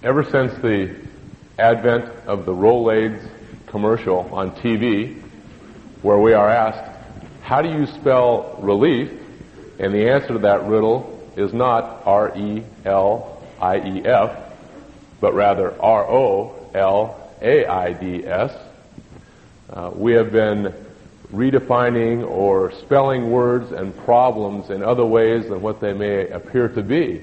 Ever since the advent of the Rolaids commercial on TV, where we are asked, how do you spell relief? And the answer to that riddle is not R-E-L-I-E-F, but rather R-O-L-A-I-D-S. We have been redefining or spelling words and problems in other ways than what they may appear to be.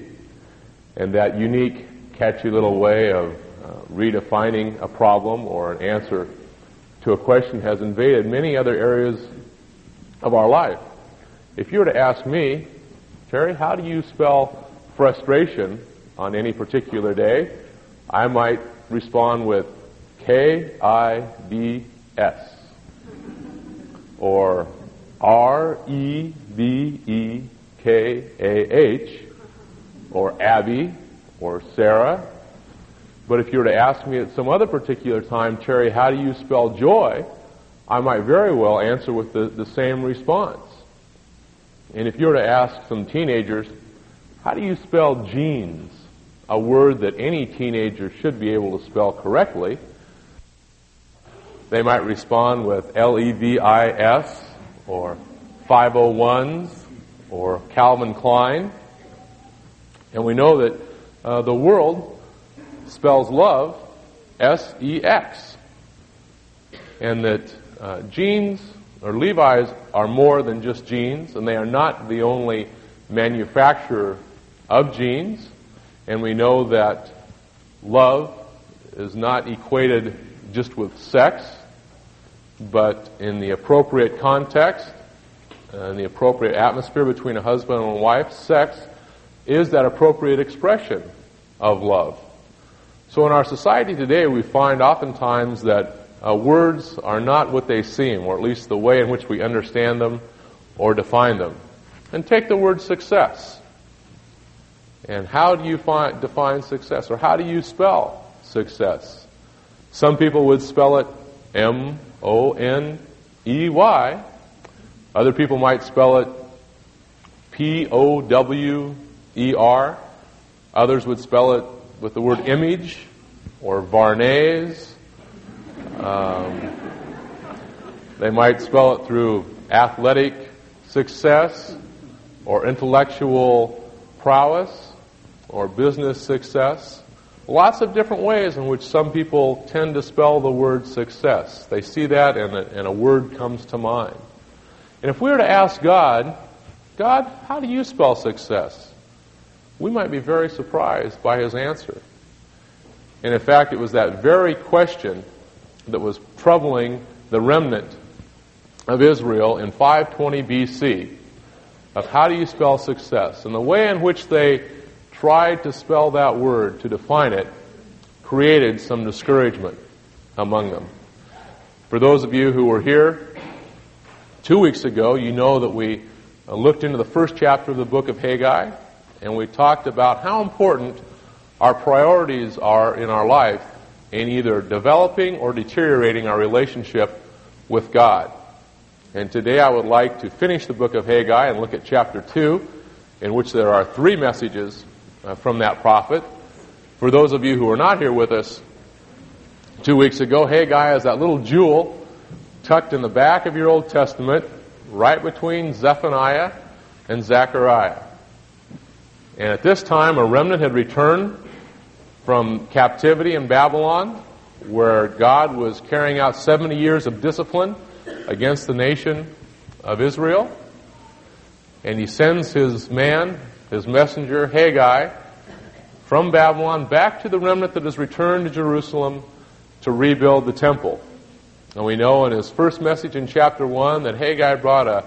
And that unique, catchy little way of redefining a problem or an answer to a question has invaded many other areas of our life. If you were to ask me, Terry, how do you spell frustration on any particular day? I might respond with K-I-D-S or R-E-V-E-K-A-H or Abby or Sarah. But if you were to ask me at some other particular time, Terry, how do you spell joy? I might very well answer with the same response. And if you were to ask some teenagers, how do you spell jeans, a word that any teenager should be able to spell correctly, they might respond with Levis or 501s or Calvin Klein. And we know that the world spells love S-E-X, and that jeans or Levi's are more than just jeans, and they are not the only manufacturer of jeans. And we know that love is not equated just with sex, but in the appropriate context, in the appropriate atmosphere between a husband and wife, sex is that appropriate expression of love. So in our society today, we find oftentimes that words are not what they seem, or at least the way in which we understand them or define them. And take the word success. And how do you define success, or how do you spell success? Some people would spell it M-O-N-E-Y. Other people might spell it P-O-W-E-R. Others would spell it with the word image or Varnays. They might spell it through athletic success or intellectual prowess or business success. Lots of different ways in which some people tend to spell the word success. They see that and a word comes to mind. And if we were to ask God, God, how do you spell success? We might be very surprised by his answer. And in fact, it was that very question that was troubling the remnant of Israel in 520 BC of how do you spell success? And the way in which they tried to spell that word, to define it, created some discouragement among them. For those of you who were here 2 weeks ago, you know that we looked into the first chapter of the book of Haggai, and we talked about how important our priorities are in our life in either developing or deteriorating our relationship with God. And today I would like to finish the book of Haggai and look at chapter 2, in which there are three messages from that prophet. For those of you who were not here with us 2 weeks ago, Haggai is that little jewel tucked in the back of your Old Testament, right between Zephaniah and Zechariah. And at this time, a remnant had returned from captivity in Babylon, where God was carrying out 70 years of discipline against the nation of Israel. And he sends his man, his messenger, Haggai, from Babylon back to the remnant that has returned to Jerusalem to rebuild the temple. And we know in his first message in chapter 1 that Haggai brought a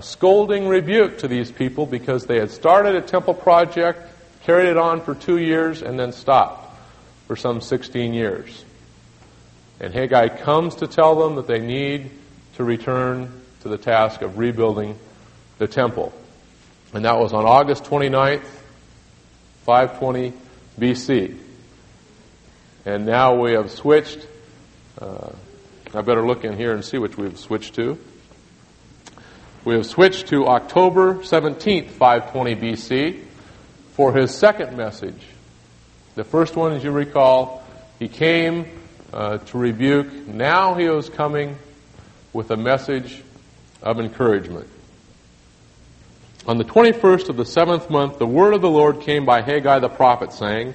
scolding rebuke to these people because they had started a temple project, carried it on for 2 years, and then stopped for some 16 years. And Haggai comes to tell them that they need to return to the task of rebuilding the temple. And that was on August 29th, 520 BC. And now we have switched. I better look in here and see which we've switched to. We have switched to October 17th, 520 BC, for his second message The first one, as you recall, he came to rebuke. Now he was coming with a message of encouragement. On the 21st of the 7th month, the word of the Lord came by Haggai the prophet, saying,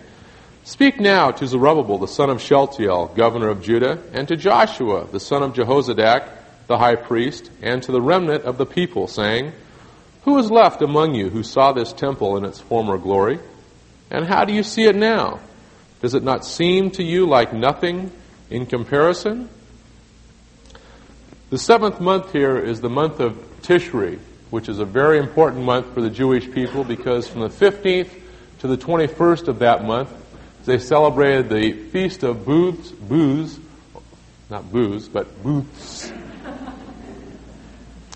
"Speak now to Zerubbabel, the son of Shealtiel, governor of Judah, and to Joshua, the son of Jehozadak, the high priest, and to the remnant of the people, saying, Who is left among you who saw this temple in its former glory? And how do you see it now? Does it not seem to you like nothing in comparison?" The 7th month here is the month of Tishri, which is a very important month for the Jewish people, because from the 15th to the 21st of that month, they celebrated the Feast of Booths,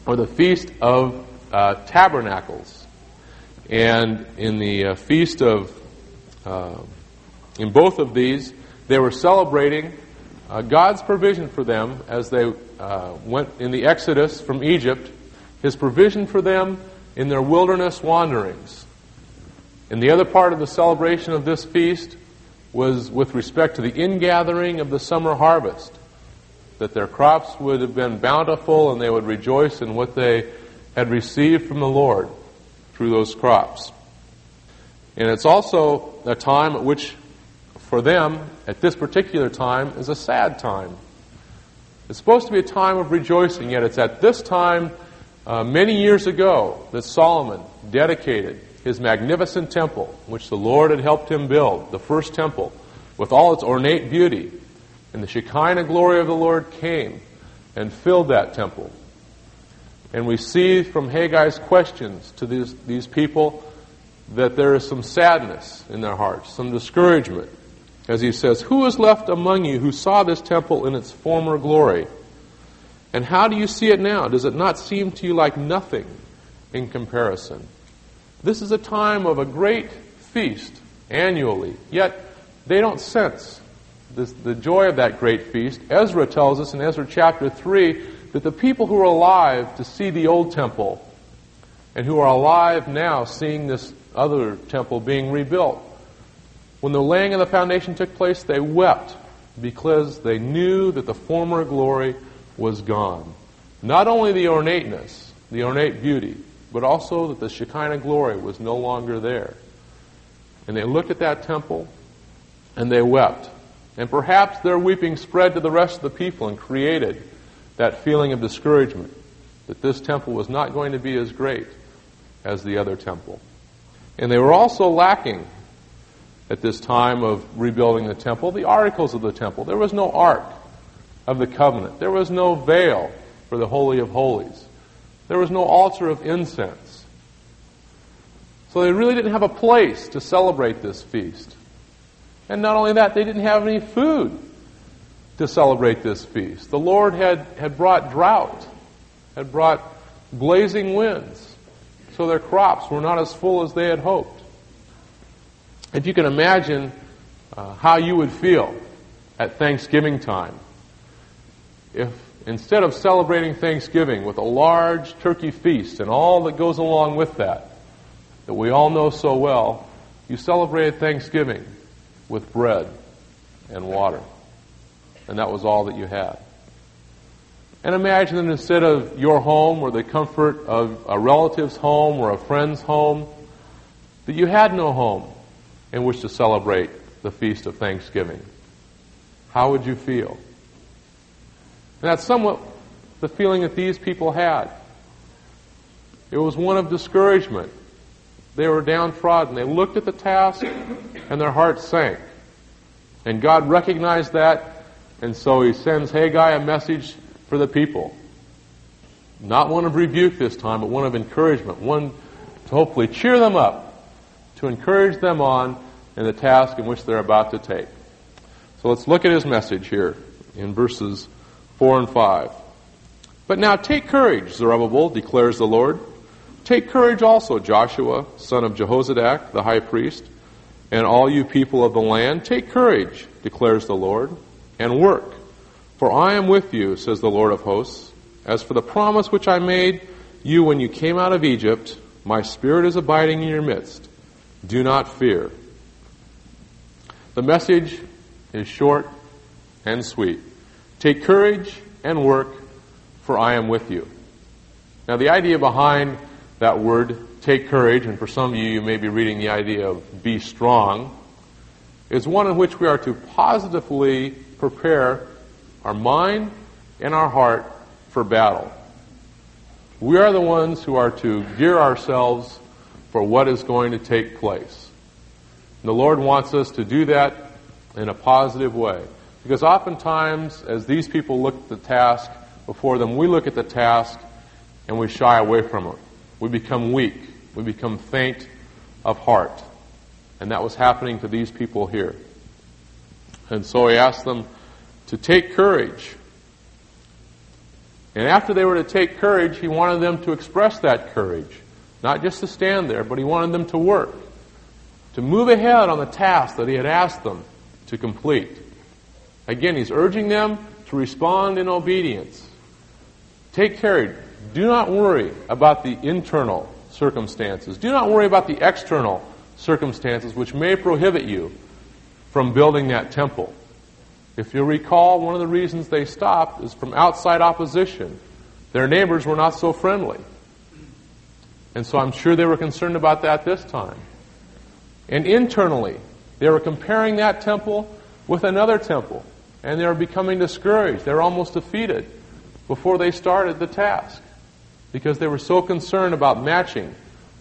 or the Feast of Tabernacles. And in the Feast of, in both of these, they were celebrating God's provision for them as they went in the Exodus from Egypt, His provision for them in their wilderness wanderings. And the other part of the celebration of this feast was with respect to the ingathering of the summer harvest, that their crops would have been bountiful and they would rejoice in what they had received from the Lord through those crops. And it's also a time at which, for them, at this particular time, is a sad time. It's supposed to be a time of rejoicing, yet it's at this time, many years ago, that Solomon dedicated his magnificent temple, which the Lord had helped him build, the first temple, with all its ornate beauty. And the Shekinah glory of the Lord came and filled that temple. And we see from Haggai's questions to these people that there is some sadness in their hearts, some discouragement, as he says, "Who is left among you who saw this temple in its former glory? And how do you see it now? Does it not seem to you like nothing in comparison?" This is a time of a great feast annually, yet they don't sense this, the joy of that great feast. Ezra tells us in Ezra chapter 3 that the people who are alive to see the old temple and who are alive now seeing this other temple being rebuilt, when the laying of the foundation took place, they wept because they knew that the former glory was gone. Not only the ornateness, the ornate beauty, but also that the Shekinah glory was no longer there. And they looked at that temple, and they wept. And perhaps their weeping spread to the rest of the people and created that feeling of discouragement, that this temple was not going to be as great as the other temple. And they were also lacking, at this time of rebuilding the temple, the articles of the temple. There was no ark of the covenant. There was no veil for the Holy of Holies. There was no altar of incense. So they really didn't have a place to celebrate this feast. And not only that, they didn't have any food to celebrate this feast. The Lord had brought drought, had brought blazing winds, so their crops were not as full as they had hoped. If you can imagine how you would feel at Thanksgiving time, if instead of celebrating Thanksgiving with a large turkey feast and all that goes along with that we all know so well, you celebrated Thanksgiving with bread and water. And that was all that you had. And imagine that instead of your home or the comfort of a relative's home or a friend's home, that you had no home in which to celebrate the Feast of Thanksgiving. How would you feel? And that's somewhat the feeling that these people had. It was one of discouragement. They were downtrodden. They looked at the task and their hearts sank. And God recognized that, and so He sends Haggai a message for the people. Not one of rebuke this time, but one of encouragement. One to hopefully cheer them up, to encourage them on in the task in which they're about to take. So let's look at His message here in verses 4 and 5. "But now take courage, Zerubbabel, declares the Lord. Take courage also, Joshua, son of Jehozadak, the high priest, and all you people of the land. Take courage, declares the Lord, and work. For I am with you, says the Lord of hosts. As for the promise which I made you when you came out of Egypt, my spirit is abiding in your midst. Do not fear." The message is short and sweet. Take courage and work, for I am with you. Now, the idea behind that word, take courage, and for some of you, you may be reading the idea of be strong, is one in which we are to positively prepare our mind and our heart for battle. We are the ones who are to gear ourselves for what is going to take place. And the Lord wants us to do that in a positive way. Because oftentimes, as these people look at the task before them, we look at the task and we shy away from it. We become weak. We become faint of heart. And that was happening to these people here. And so he asked them to take courage. And after they were to take courage, he wanted them to express that courage. Not just to stand there, but he wanted them to work. To move ahead on the task that he had asked them to complete. Again, he's urging them to respond in obedience. Take courage. Do not worry about the internal circumstances. Do not worry about the external circumstances which may prohibit you from building that temple. If you'll recall, one of the reasons they stopped is from outside opposition. Their neighbors were not so friendly. And so I'm sure they were concerned about that this time. And internally, they were comparing that temple with another temple. And they were becoming discouraged. They were almost defeated before they started the task. Because they were so concerned about matching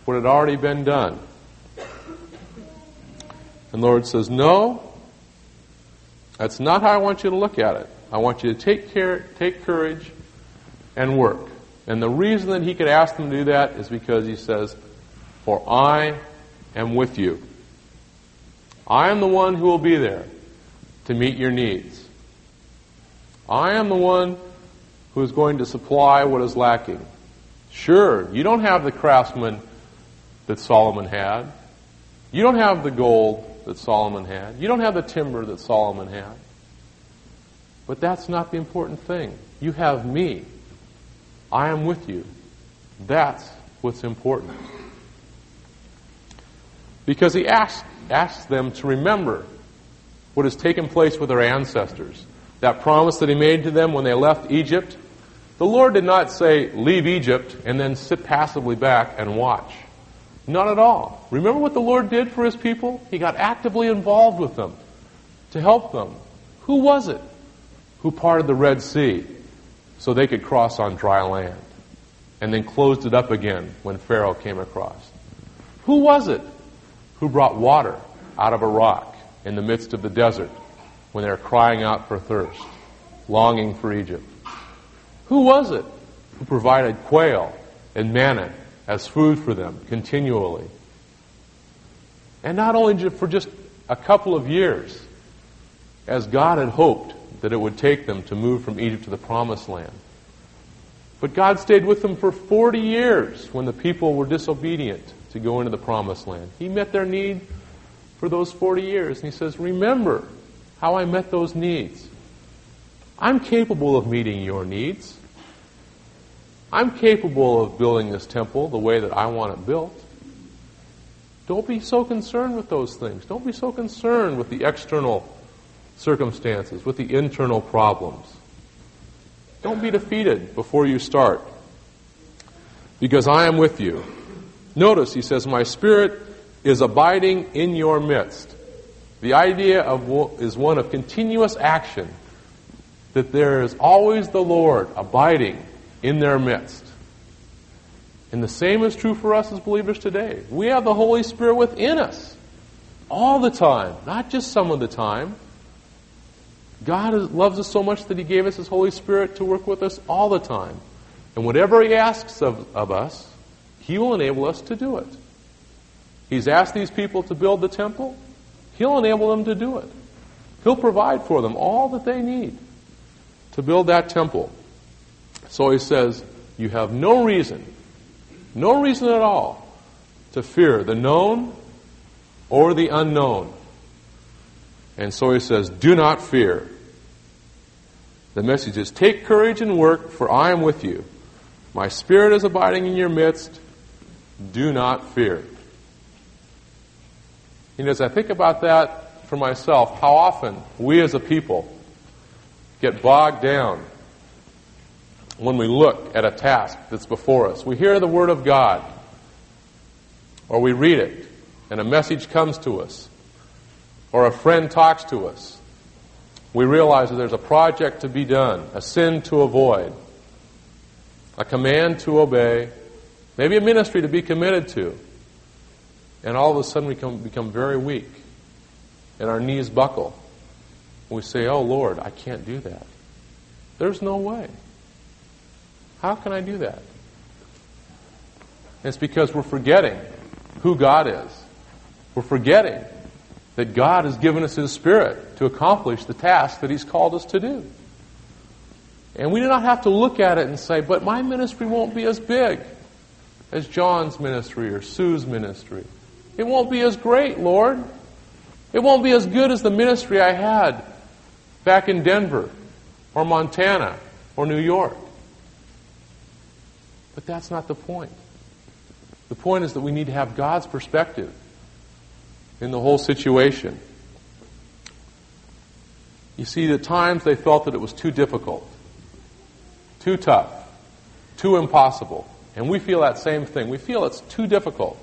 what had already been done. And the Lord says, no, that's not how I want you to look at it. I want you to take courage and work. And the reason that he could ask them to do that is because he says, for I am with you. I am the one who will be there to meet your needs. I am the one who is going to supply what is lacking. Sure, you don't have the craftsmen that Solomon had. You don't have the gold that Solomon had. You don't have the timber that Solomon had. But that's not the important thing. You have me. I am with you. That's what's important. Because he asks them to remember what has taken place with their ancestors. That promise that he made to them when they left Egypt. The Lord did not say, leave Egypt and then sit passively back and watch. Not at all. Remember what the Lord did for his people? He got actively involved with them to help them. Who was it who parted the Red Sea so they could cross on dry land and then closed it up again when Pharaoh came across? Who was it who brought water out of a rock in the midst of the desert when they were crying out for thirst, longing for Egypt? Who was it who provided quail and manna as food for them continually? And not only for just a couple of years, as God had hoped that it would take them to move from Egypt to the Promised Land. But God stayed with them for 40 years when the people were disobedient to go into the Promised Land. He met their need for those 40 years. And he says, remember how I met those needs. I'm capable of meeting your needs. I'm capable of building this temple the way that I want it built. Don't be so concerned with those things. Don't be so concerned with the external circumstances, with the internal problems. Don't be defeated before you start, because I am with you. Notice, he says, my spirit is abiding in your midst. The idea is one of continuous action, that there is always the Lord abiding in their midst. And the same is true for us as believers today. We have the Holy Spirit within us all the time, not just some of the time. God loves us so much that he gave us his Holy Spirit to work with us all the time. And whatever he asks of us, he will enable us to do it. He's asked these people to build the temple. He'll enable them to do it. He'll provide for them all that they need to build that temple. So he says, you have no reason at all to fear the known or the unknown. And so he says, do not fear. The message is, take courage and work, for I am with you. My spirit is abiding in your midst. Do not fear. And as I think about that, for myself how often we as a people get bogged down when we look at a task that's before us. We hear the Word of God, or we read it, and a message comes to us, or a friend talks to us. We realize that there's a project to be done, a sin to avoid, a command to obey, maybe a ministry to be committed to. And all of a sudden we become very weak, and our knees buckle. We say, oh, Lord, I can't do that. There's no way. How can I do that? And it's because we're forgetting who God is. We're forgetting that God has given us His Spirit to accomplish the task that He's called us to do. And we do not have to look at it and say, but my ministry won't be as big as John's ministry or Sue's ministry. It won't be as great, Lord. It won't be as good as the ministry I had back in Denver or Montana or New York. But that's not the point. The point is that we need to have God's perspective in the whole situation. You see, at times they felt that it was too difficult, too tough, too impossible. And we feel that same thing. We feel it's too difficult,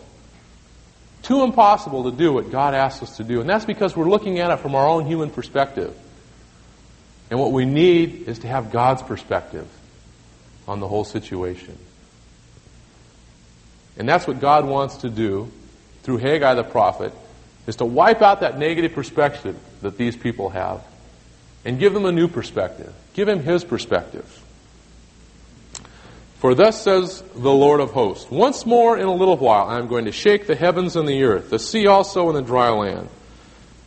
too impossible to do what God asks us to do. And that's because we're looking at it from our own human perspective. And what we need is to have God's perspective on the whole situation. And that's what God wants to do through Haggai the prophet, is to wipe out that negative perspective that these people have and give them a new perspective. Give him his perspective. For thus says the Lord of hosts, once more in a little while I am going to shake the heavens and the earth, the sea also and the dry land.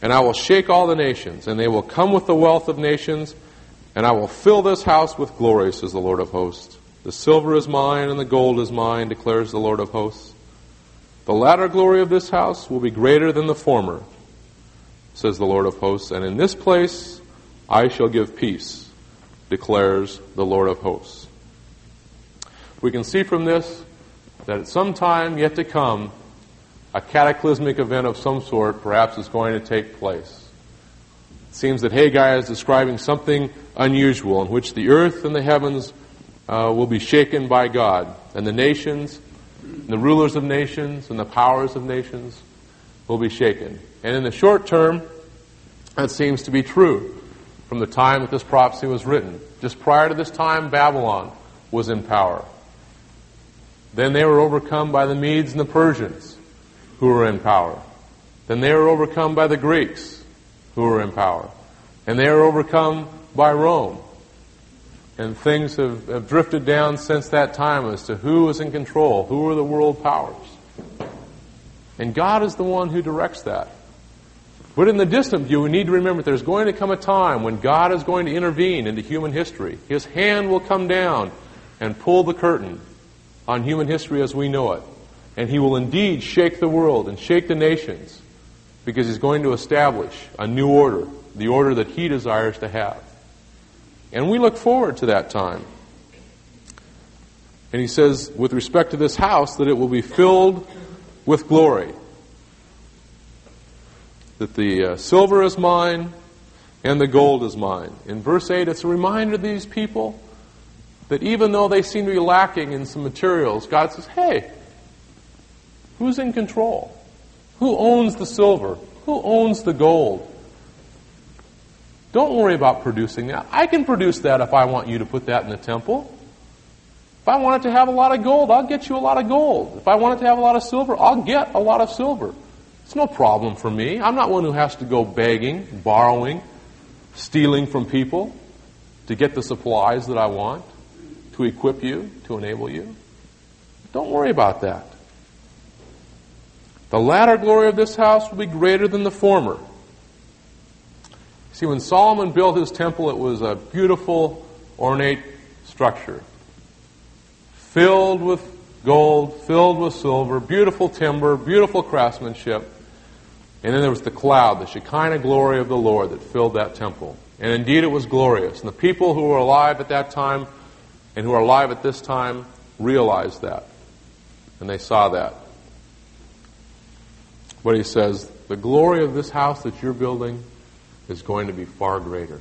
And I will shake all the nations, and they will come with the wealth of nations, and I will fill this house with glory, says the Lord of hosts. The silver is mine and the gold is mine, declares the Lord of hosts. The latter glory of this house will be greater than the former, says the Lord of hosts. And in this place I shall give peace, declares the Lord of hosts. We can see from this that at some time yet to come, a cataclysmic event of some sort perhaps is going to take place. It seems that Haggai is describing something unusual in which the earth and the heavens will be shaken by God, and the nations, the rulers of nations, and the powers of nations will be shaken. And in the short term, that seems to be true from the time that this prophecy was written. Just prior to this time, Babylon was in power. Then they were overcome by the Medes and the Persians, who were in power. Then they were overcome by the Greeks, who were in power. And they were overcome by Rome. And things have drifted down since that time as to who was in control, who were the world powers. And God is the one who directs that. But in the distant view, we need to remember there's going to come a time when God is going to intervene into human history. His hand will come down and pull the curtain on human history as we know it. And he will indeed shake the world and shake the nations, because he's going to establish a new order, the order that he desires to have. And we look forward to that time. And he says, with respect to this house, that it will be filled with glory. That the silver is mine and the gold is mine. In verse 8, it's a reminder to these people that even though they seem to be lacking in some materials, God says, hey, who's in control? Who owns the silver? Who owns the gold? Don't worry about producing that. I can produce that if I want you to put that in the temple. If I want it to have a lot of gold, I'll get you a lot of gold. If I want it to have a lot of silver, I'll get a lot of silver. It's no problem for me. I'm not one who has to go begging, borrowing, stealing from people to get the supplies that I want, to equip you, to enable you. Don't worry about that. The latter glory of this house will be greater than the former. See, when Solomon built his temple, it was a beautiful, ornate structure, filled with gold, filled with silver, beautiful timber, beautiful craftsmanship. And then there was the cloud, the Shekinah glory of the Lord that filled that temple. And indeed it was glorious. And the people who were alive at that time and who are alive at this time realized that. And they saw that. But he says, The glory of this house that you're building is going to be far greater.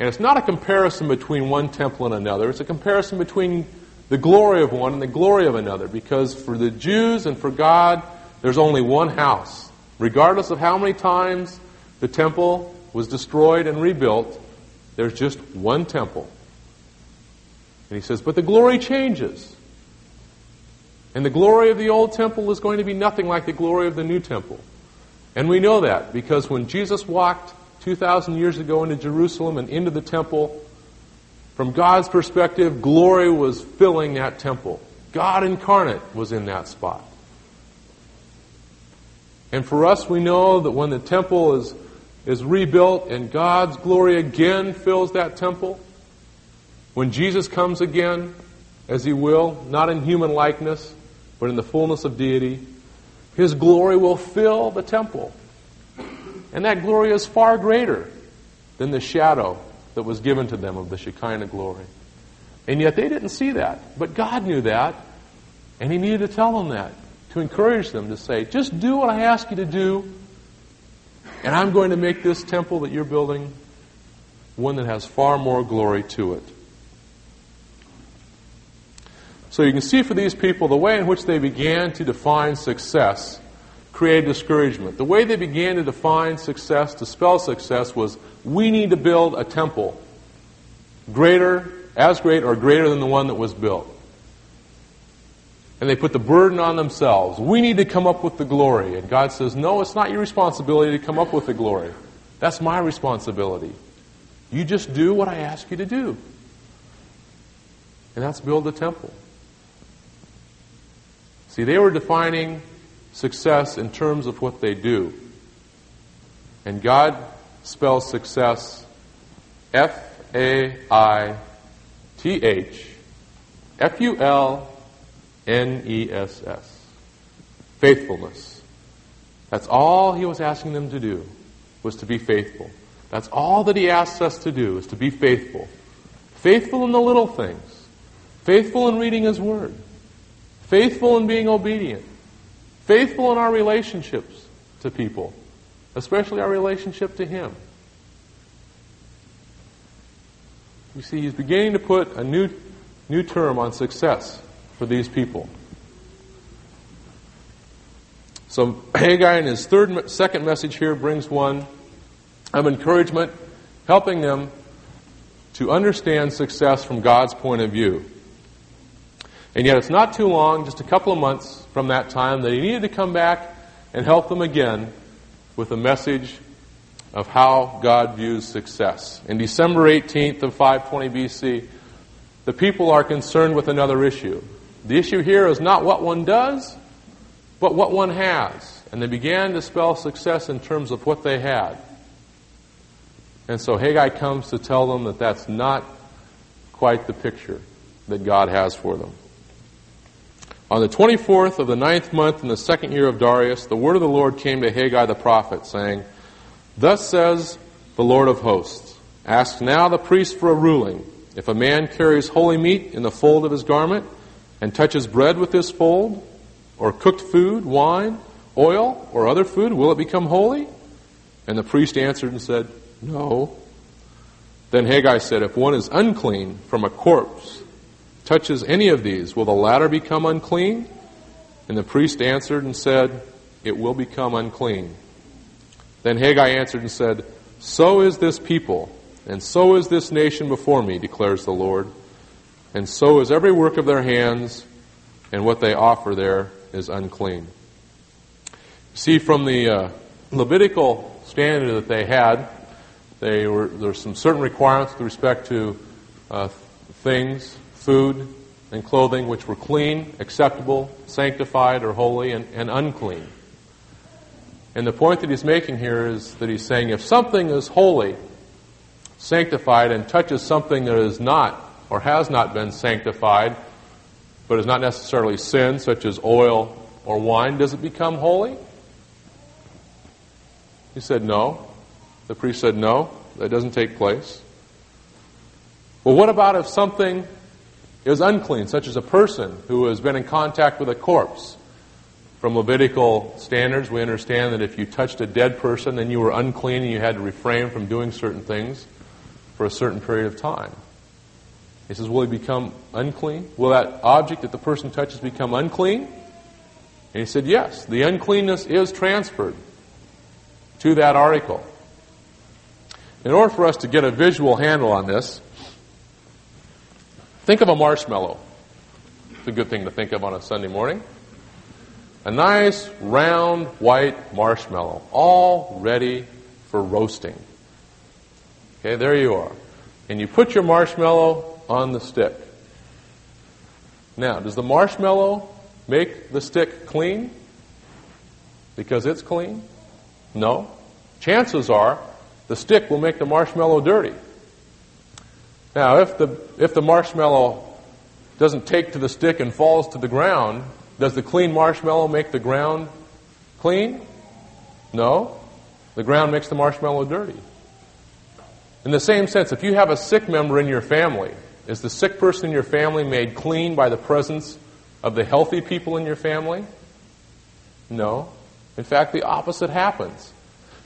And it's not a comparison between one temple and another. It's a comparison between the glory of one and the glory of another. Because for the Jews and for God, there's only one house. Regardless of how many times the temple was destroyed and rebuilt, there's just one temple. And he says, but the glory changes. And the glory of the old temple is going to be nothing like the glory of the new temple. And we know that because when Jesus walked 2,000 years ago into Jerusalem and into the temple, from God's perspective, glory was filling that temple. God incarnate was in that spot. And for us, we know that when the temple is rebuilt and God's glory again fills that temple, when Jesus comes again, as he will, not in human likeness, but in the fullness of deity, his glory will fill the temple. And that glory is far greater than the shadow that was given to them of the Shekinah glory. And yet they didn't see that. But God knew that, and he needed to tell them that, to encourage them to say, just do what I ask you to do, and I'm going to make this temple that you're building one that has far more glory to it. So you can see for these people, the way in which they began to define success created discouragement. The way they began to define success, to spell success, was we need to build a temple greater, as great or greater than the one that was built. And they put the burden on themselves. We need to come up with the glory. And God says, no, it's not your responsibility to come up with the glory. That's my responsibility. You just do what I ask you to do. And that's build a temple. See, they were defining success in terms of what they do. And God spells success faithfulness. Faithfulness. That's all he was asking them to do, was to be faithful. That's all that he asks us to do, is to be faithful. Faithful in the little things. Faithful in reading his word. Faithful in being obedient. Faithful in our relationships to people, especially our relationship to him. You see, he's beginning to put a new term on success for these people. So Haggai in his second message here brings one of encouragement, helping them to understand success from God's point of view. And yet it's not too long, just a couple of months from that time, that he needed to come back and help them again with a message of how God views success. In December 18th of 520 BC, the people are concerned with another issue. The issue here is not what one does, but what one has. And they began to spell success in terms of what they had. And so Haggai comes to tell them that that's not quite the picture that God has for them. On the 24th of the 9th month in the 2nd year of Darius, the word of the Lord came to Haggai the prophet, saying, Thus says the Lord of hosts, ask now the priest for a ruling. If a man carries holy meat in the fold of his garment, and touches bread with this fold, or cooked food, wine, oil, or other food, will it become holy? And the priest answered and said, No. Then Haggai said, If one is unclean from a corpse, touches any of these, will the latter become unclean? And the priest answered and said, It will become unclean. Then Haggai answered and said, So is this people, and so is this nation before me, declares the Lord, and so is every work of their hands, and what they offer there is unclean. See, from the Levitical standard that they had, there's some certain requirements with respect to things, food and clothing, which were clean, acceptable, sanctified, or holy, and unclean. And the point that he's making here is that he's saying if something is holy, sanctified, and touches something that is not or has not been sanctified, but is not necessarily sin, such as oil or wine, does it become holy? He said no. The priest said no, that doesn't take place. Well, what about if something is unclean, such as a person who has been in contact with a corpse From Levitical standards, we understand that if you touched a dead person, then you were unclean and you had to refrain from doing certain things for a certain period of time. He says, will he become unclean? Will that object that the person touches become unclean? And he said, yes. The uncleanness is transferred to that article. In order for us to get a visual handle on this, think of a marshmallow. It's a good thing to think of on a Sunday morning. A nice, round, white marshmallow, all ready for roasting. Okay, there you are. And you put your marshmallow on the stick. Now, does the marshmallow make the stick clean? Because it's clean? No. Chances are the stick will make the marshmallow dirty. Now, if the marshmallow doesn't take to the stick and falls to the ground, does the clean marshmallow make the ground clean? No. The ground makes the marshmallow dirty. In the same sense, if you have a sick member in your family, is the sick person in your family made clean by the presence of the healthy people in your family? No. In fact, the opposite happens.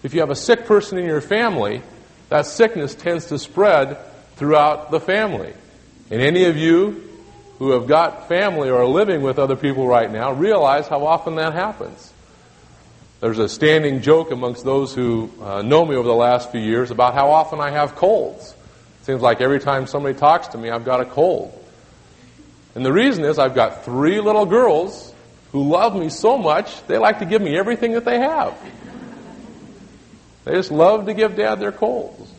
If you have a sick person in your family, that sickness tends to spread throughout the family. And any of you who have got family or are living with other people right now realize how often that happens. There's a standing joke amongst those who know me over the last few years about how often I have colds. It seems like every time somebody talks to me, I've got a cold. And the reason is I've got three little girls who love me so much, they like to give me everything that they have. They just love to give Dad their colds.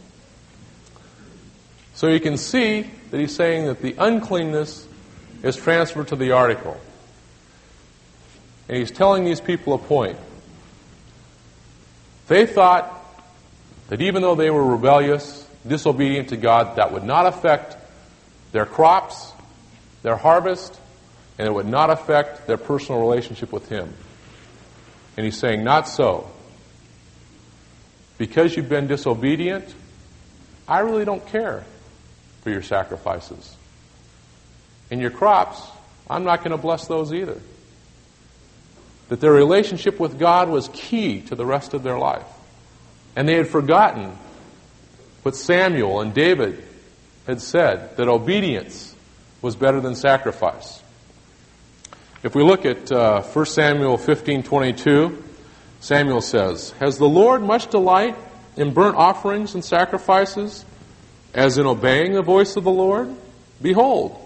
So you can see that he's saying that the uncleanness is transferred to the article. And he's telling these people a point. They thought that even though they were rebellious, disobedient to God, that would not affect their crops, their harvest, and it would not affect their personal relationship with Him. And he's saying, not so. Because you've been disobedient, I really don't care for your sacrifices. And your crops, I'm not going to bless those either. That their relationship with God was key to the rest of their life. And they had forgotten what Samuel and David had said, that obedience was better than sacrifice. If we look at 1 Samuel 15:22, Samuel says, "Has the Lord much delight in burnt offerings and sacrifices, as in obeying the voice of the Lord? Behold,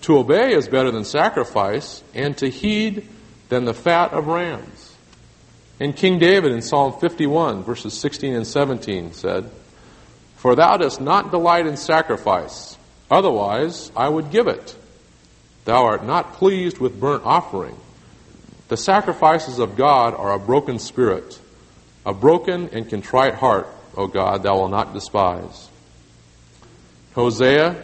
to obey is better than sacrifice, and to heed than the fat of rams." And King David in Psalm 51, verses 16 and 17 said, "For thou dost not delight in sacrifice, otherwise I would give it. Thou art not pleased with burnt offering. The sacrifices of God are a broken spirit, a broken and contrite heart, O God, thou wilt not despise." Hosea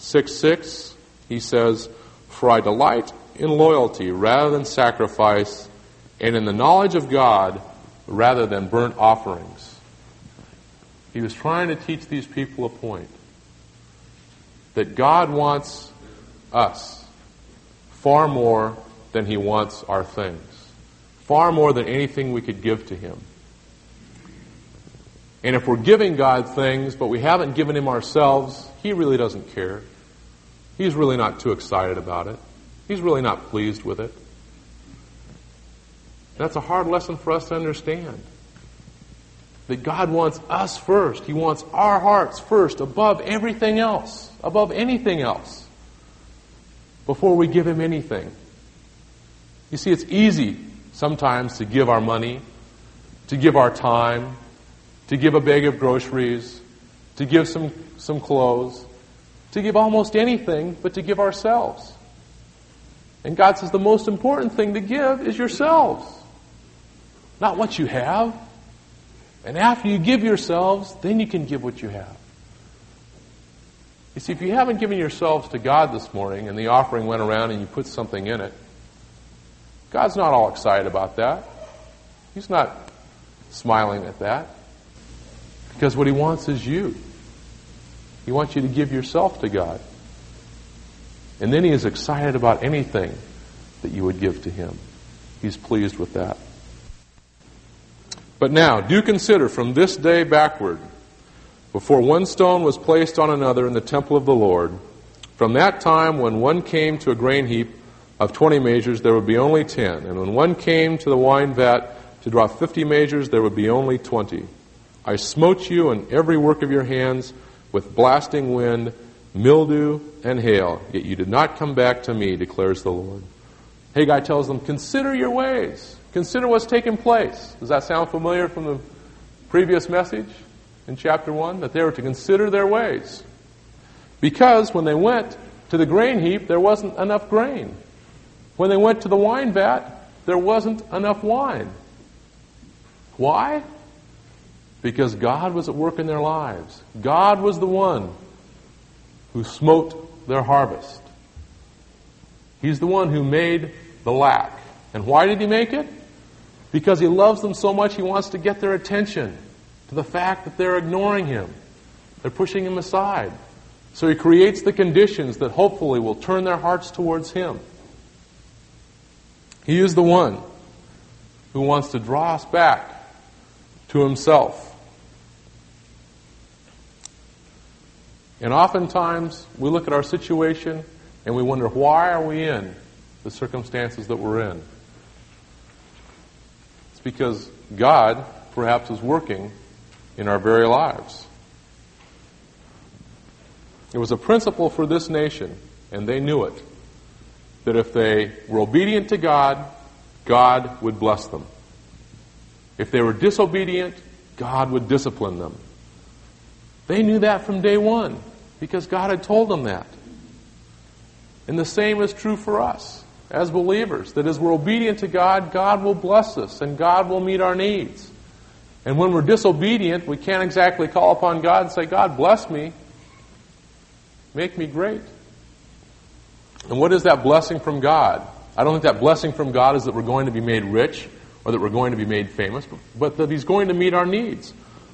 6:6, he says, "For I delight in loyalty rather than sacrifice, and in the knowledge of God rather than burnt offerings." He was trying to teach these people a point. That God wants us far more than He wants our things. Far more than anything we could give to Him. And if we're giving God things, but we haven't given Him ourselves, He really doesn't care. He's really not too excited about it. He's really not pleased with it. That's a hard lesson for us to understand. That God wants us first. He wants our hearts first, above everything else, above anything else, before we give Him anything. You see, it's easy sometimes to give our money, to give our time, to give a bag of groceries, to give some clothes, to give almost anything, but to give ourselves. And God says the most important thing to give is yourselves. Not what you have. And after you give yourselves, then you can give what you have. You see, if you haven't given yourselves to God this morning and the offering went around and you put something in it, God's not all excited about that. He's not smiling at that. Because what He wants is you. He wants you to give yourself to God. And then He is excited about anything that you would give to Him. He's pleased with that. But now, do consider from this day backward, before one stone was placed on another in the temple of the Lord, from that time when one came to a grain heap of 20 measures, there would be only 10. And when one came to the wine vat to draw 50 measures, there would be only 20. I smote you in every work of your hands with blasting wind, mildew, and hail. Yet you did not come back to me, declares the Lord. Haggai tells them, consider your ways. Consider what's taken place. Does that sound familiar from the previous message in chapter 1? That they were to consider their ways. Because when they went to the grain heap, there wasn't enough grain. When they went to the wine vat, there wasn't enough wine. Why? Because God was at work in their lives. God was the one who smote their harvest. He's the one who made the lack. And why did he make it? Because he loves them so much he wants to get their attention to the fact that they're ignoring him. They're pushing him aside. So he creates the conditions that hopefully will turn their hearts towards him. He is the one who wants to draw us back to himself. And oftentimes we look at our situation and we wonder, why are we in the circumstances that we're in? It's because God perhaps is working in our very lives. It was a principle for this nation, and they knew it, that if they were obedient to God, God would bless them. If they were disobedient, God would discipline them. They knew that from day one because God had told them that. And the same is true for us as believers, that as we're obedient to God, God will bless us and God will meet our needs. And when we're disobedient, we can't exactly call upon God and say, God, bless me, make me great. And what is that blessing from God? I don't think that blessing from God is that we're going to be made rich or that we're going to be made famous, but that he's going to meet our needs,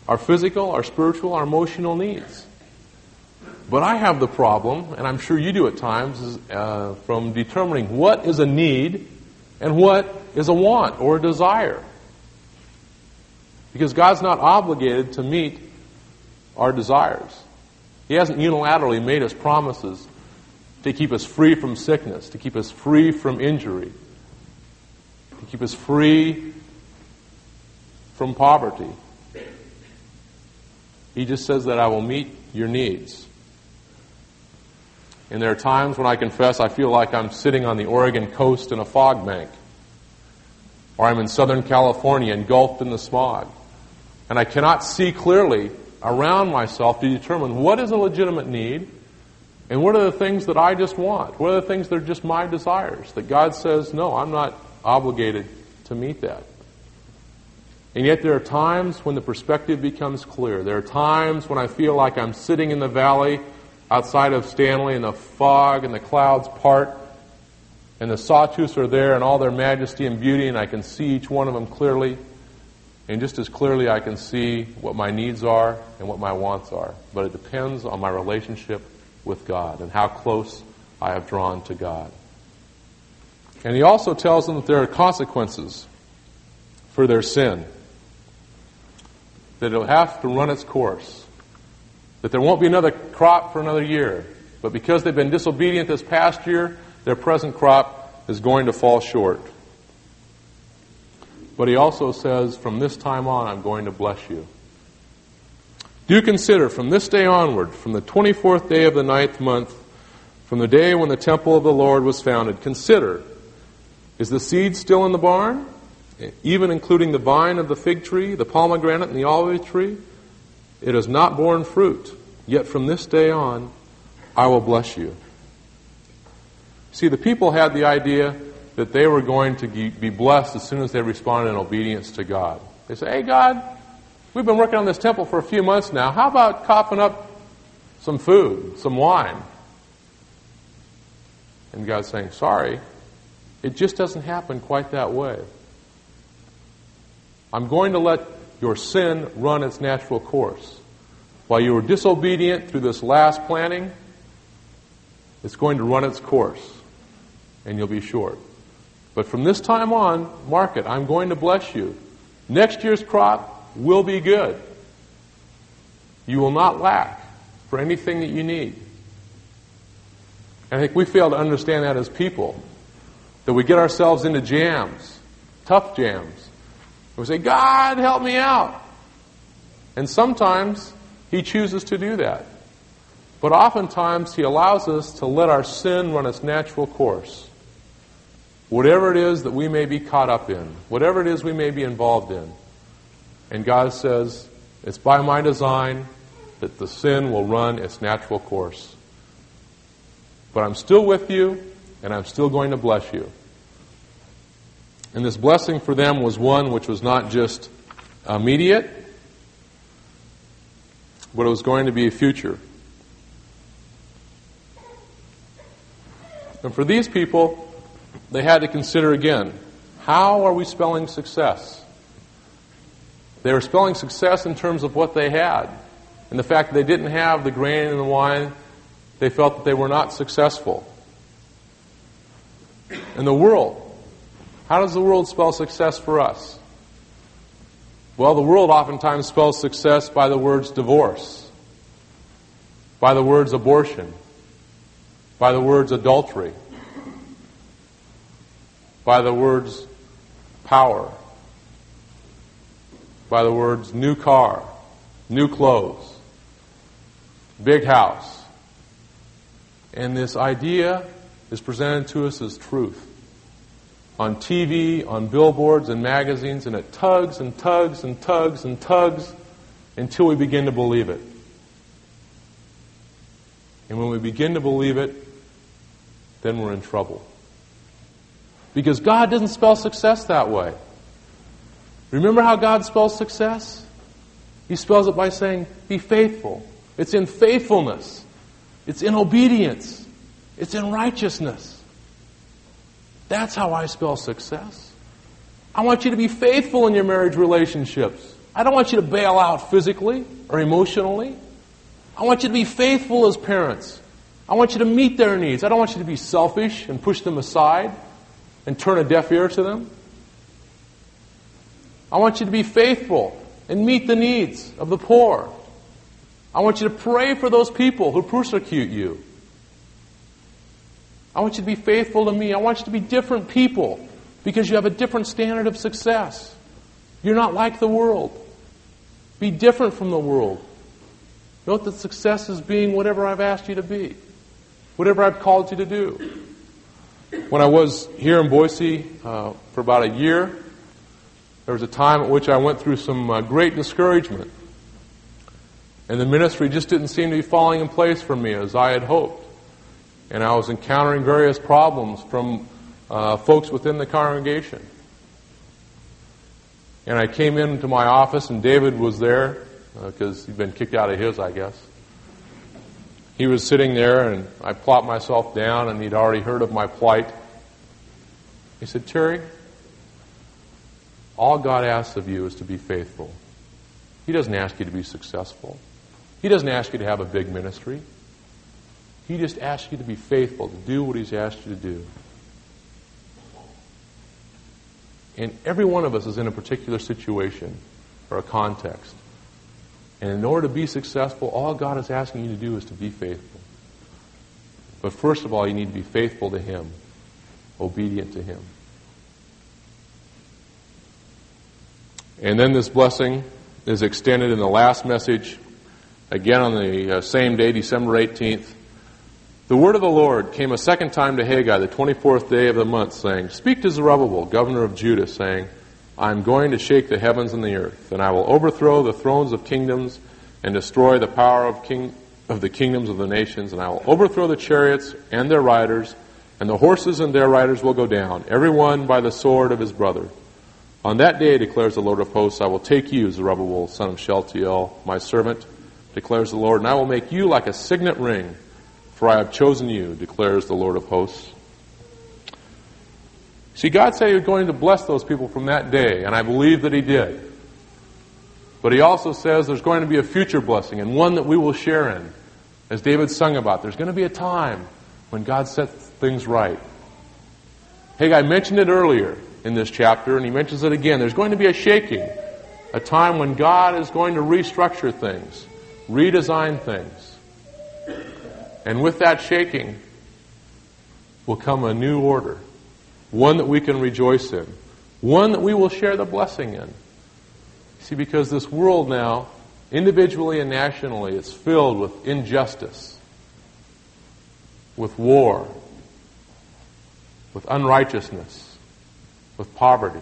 our physical, our spiritual, our emotional needs. But I have the problem, and I'm sure you do at times, from determining what is a need and what is a want or a desire. Because God's not obligated to meet our desires. He hasn't unilaterally made us promises to keep us free from sickness, to keep us free from injury, to keep us free from poverty. He just says that I will meet your needs. And there are times when I confess I feel like I'm sitting on the Oregon coast in a fog bank, or I'm in Southern California engulfed in the smog, and I cannot see clearly around myself to determine what is a legitimate need and what are the things that I just want, what are the things that are just my desires, that God says, no, I'm not obligated to meet that. And yet there are times when the perspective becomes clear. There are times when I feel like I'm sitting in the valley outside of Stanley, and the fog and the clouds part, and the sawtooths are there in all their majesty and beauty, and I can see each one of them clearly, and just as clearly I can see what my needs are and what my wants are. But it depends on my relationship with God and how close I have drawn to God. And he also tells them that there are consequences for their sin, that it'll have to run its course, that there won't be another crop for another year. But because they've been disobedient this past year, their present crop is going to fall short. But he also says, from this time on, I'm going to bless you. Do consider, from this day onward, from the 24th day of the 9th month, from the day when the temple of the Lord was founded, consider, is the seed still in the barn, even including the vine of the fig tree, the pomegranate, and the olive tree? It has not borne fruit, yet from this day on, I will bless you. See, the people had the idea that they were going to be blessed as soon as they responded in obedience to God. They say, hey, God, we've been working on this temple for a few months now. How about coughing up some food, some wine? And God's saying, sorry, it just doesn't happen quite that way. I'm going to let your sin run its natural course. While you were disobedient through this last planting, it's going to run its course, and you'll be short. But from this time on, mark it, I'm going to bless you. Next year's crop will be good. You will not lack for anything that you need. And I think we fail to understand that as people, that we get ourselves into jams, tough jams. We say, God, help me out. And sometimes He chooses to do that. But oftentimes He allows us to let our sin run its natural course. Whatever it is that we may be caught up in, whatever it is we may be involved in. And God says, it's by my design that the sin will run its natural course. But I'm still with you, and I'm still going to bless you. And this blessing for them was one which was not just immediate, but it was going to be a future. And for these people, they had to consider again, how are we spelling success? They were spelling success in terms of what they had. And the fact that they didn't have the grain and the wine, they felt that they were not successful. And the world, how does the world spell success for us? Well, the world oftentimes spells success by the words divorce, by the words abortion, by the words adultery, by the words power, by the words new car, new clothes, big house. And this idea is presented to us as truth. On TV, on billboards and magazines, and it tugs and tugs and tugs and tugs until we begin to believe it. And when we begin to believe it, then we're in trouble. Because God doesn't spell success that way. Remember how God spells success? He spells it by saying, be faithful. It's in faithfulness. It's in obedience. It's in righteousness. That's how I spell success. I want you to be faithful in your marriage relationships. I don't want you to bail out physically or emotionally. I want you to be faithful as parents. I want you to meet their needs. I don't want you to be selfish and push them aside and turn a deaf ear to them. I want you to be faithful and meet the needs of the poor. I want you to pray for those people who persecute you. I want you to be faithful to me. I want you to be different people because you have a different standard of success. You're not like the world. Be different from the world. Note that success is being whatever I've asked you to be, whatever I've called you to do. When I was here in Boise for about a year, there was a time at which I went through some great discouragement. And the ministry just didn't seem to be falling in place for me as I had hoped. And I was encountering various problems from folks within the congregation. And I came into my office, and David was there, because he'd been kicked out of his, I guess. He was sitting there, and I plopped myself down, and he'd already heard of my plight. He said, Terry, all God asks of you is to be faithful. He doesn't ask you to be successful. He doesn't ask you to have a big ministry. He just asks you to be faithful, to do what He's asked you to do. And every one of us is in a particular situation or a context. And in order to be successful, all God is asking you to do is to be faithful. But first of all, you need to be faithful to Him, obedient to Him. And then this blessing is extended in the last message, again on the same day, December 18th. The word of the Lord came a second time to Haggai, the 24th day of the month, saying, Speak to Zerubbabel, governor of Judah, saying, I am going to shake the heavens and the earth, and I will overthrow the thrones of kingdoms and destroy the power of the kingdoms of the nations, and I will overthrow the chariots and their riders, and the horses and their riders will go down, every one by the sword of his brother. On that day, declares the Lord of hosts, I will take you, Zerubbabel, son of Shealtiel, my servant, declares the Lord, and I will make you like a signet ring, for I have chosen you, declares the Lord of hosts. See, God said He was going to bless those people from that day, and I believe that He did. But He also says there's going to be a future blessing, and one that we will share in. As David sung about, there's going to be a time when God sets things right. Haggai mentioned it earlier in this chapter, and he mentions it again. There's going to be a shaking, a time when God is going to restructure things, redesign things. And with that shaking will come a new order, one that we can rejoice in, one that we will share the blessing in. See, because this world now, individually and nationally, is filled with injustice, with war, with unrighteousness, with poverty.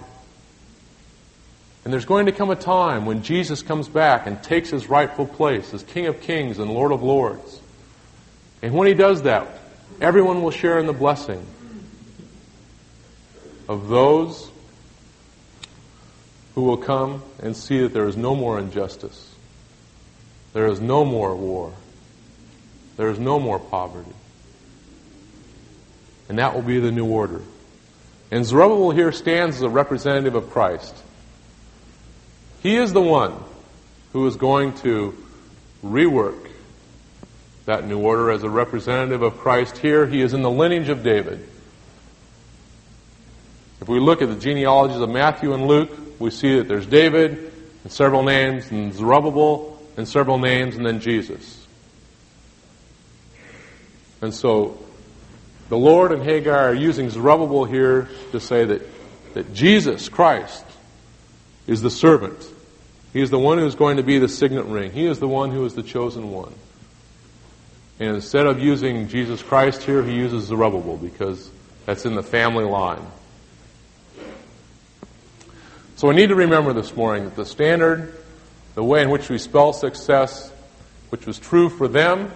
And there's going to come a time when Jesus comes back and takes his rightful place as King of Kings and Lord of Lords. And when he does that, everyone will share in the blessing of those who will come and see that there is no more injustice. There is no more war. There is no more poverty. And that will be the new order. And Zerubbabel here stands as a representative of Christ. He is the one who is going to rework that new order as a representative of Christ here. He is in the lineage of David. If we look at the genealogies of Matthew and Luke, we see that there's David and several names, and Zerubbabel and several names, and then Jesus. And so the Lord and Haggai are using Zerubbabel here to say that Jesus Christ is the servant. He is the one who is going to be the signet ring. He is the one who is the chosen one. And instead of using Jesus Christ here, he uses Zerubbabel because that's in the family line. So we need to remember this morning that the standard, the way in which we spell success, which was true for them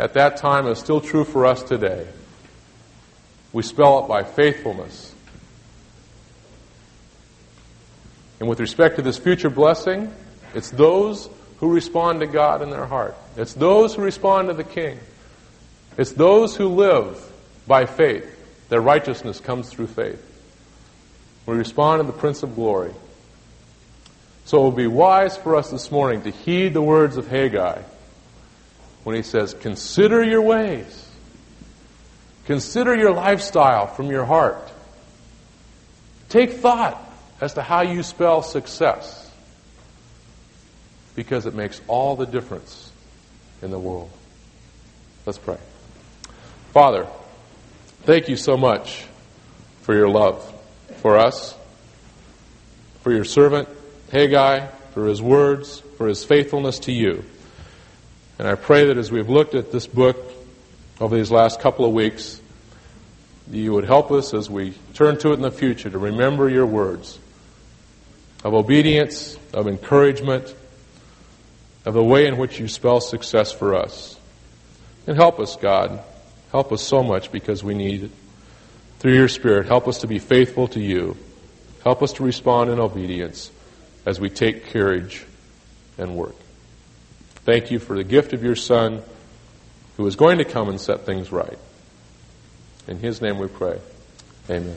at that time, is still true for us today. We spell it by faithfulness. And with respect to this future blessing, it's those who respond to God in their heart. It's those who respond to the King. It's those who live by faith. Their righteousness comes through faith. We respond to the Prince of Glory. So it will be wise for us this morning to heed the words of Haggai when he says, consider your ways. Consider your lifestyle from your heart. Take thought as to how you spell success, because it makes all the difference in the world. Let's pray. Father, thank you so much for your love for us, for your servant Haggai, for his words, for his faithfulness to you. And I pray that as we've looked at this book over these last couple of weeks, you would help us as we turn to it in the future to remember your words of obedience, of encouragement, of the way in which you spell success for us. And help us, God. Help us so much, because we need it. Through your Spirit, help us to be faithful to you. Help us to respond in obedience as we take courage and work. Thank you for the gift of your Son, who is going to come and set things right. In his name we pray. Amen.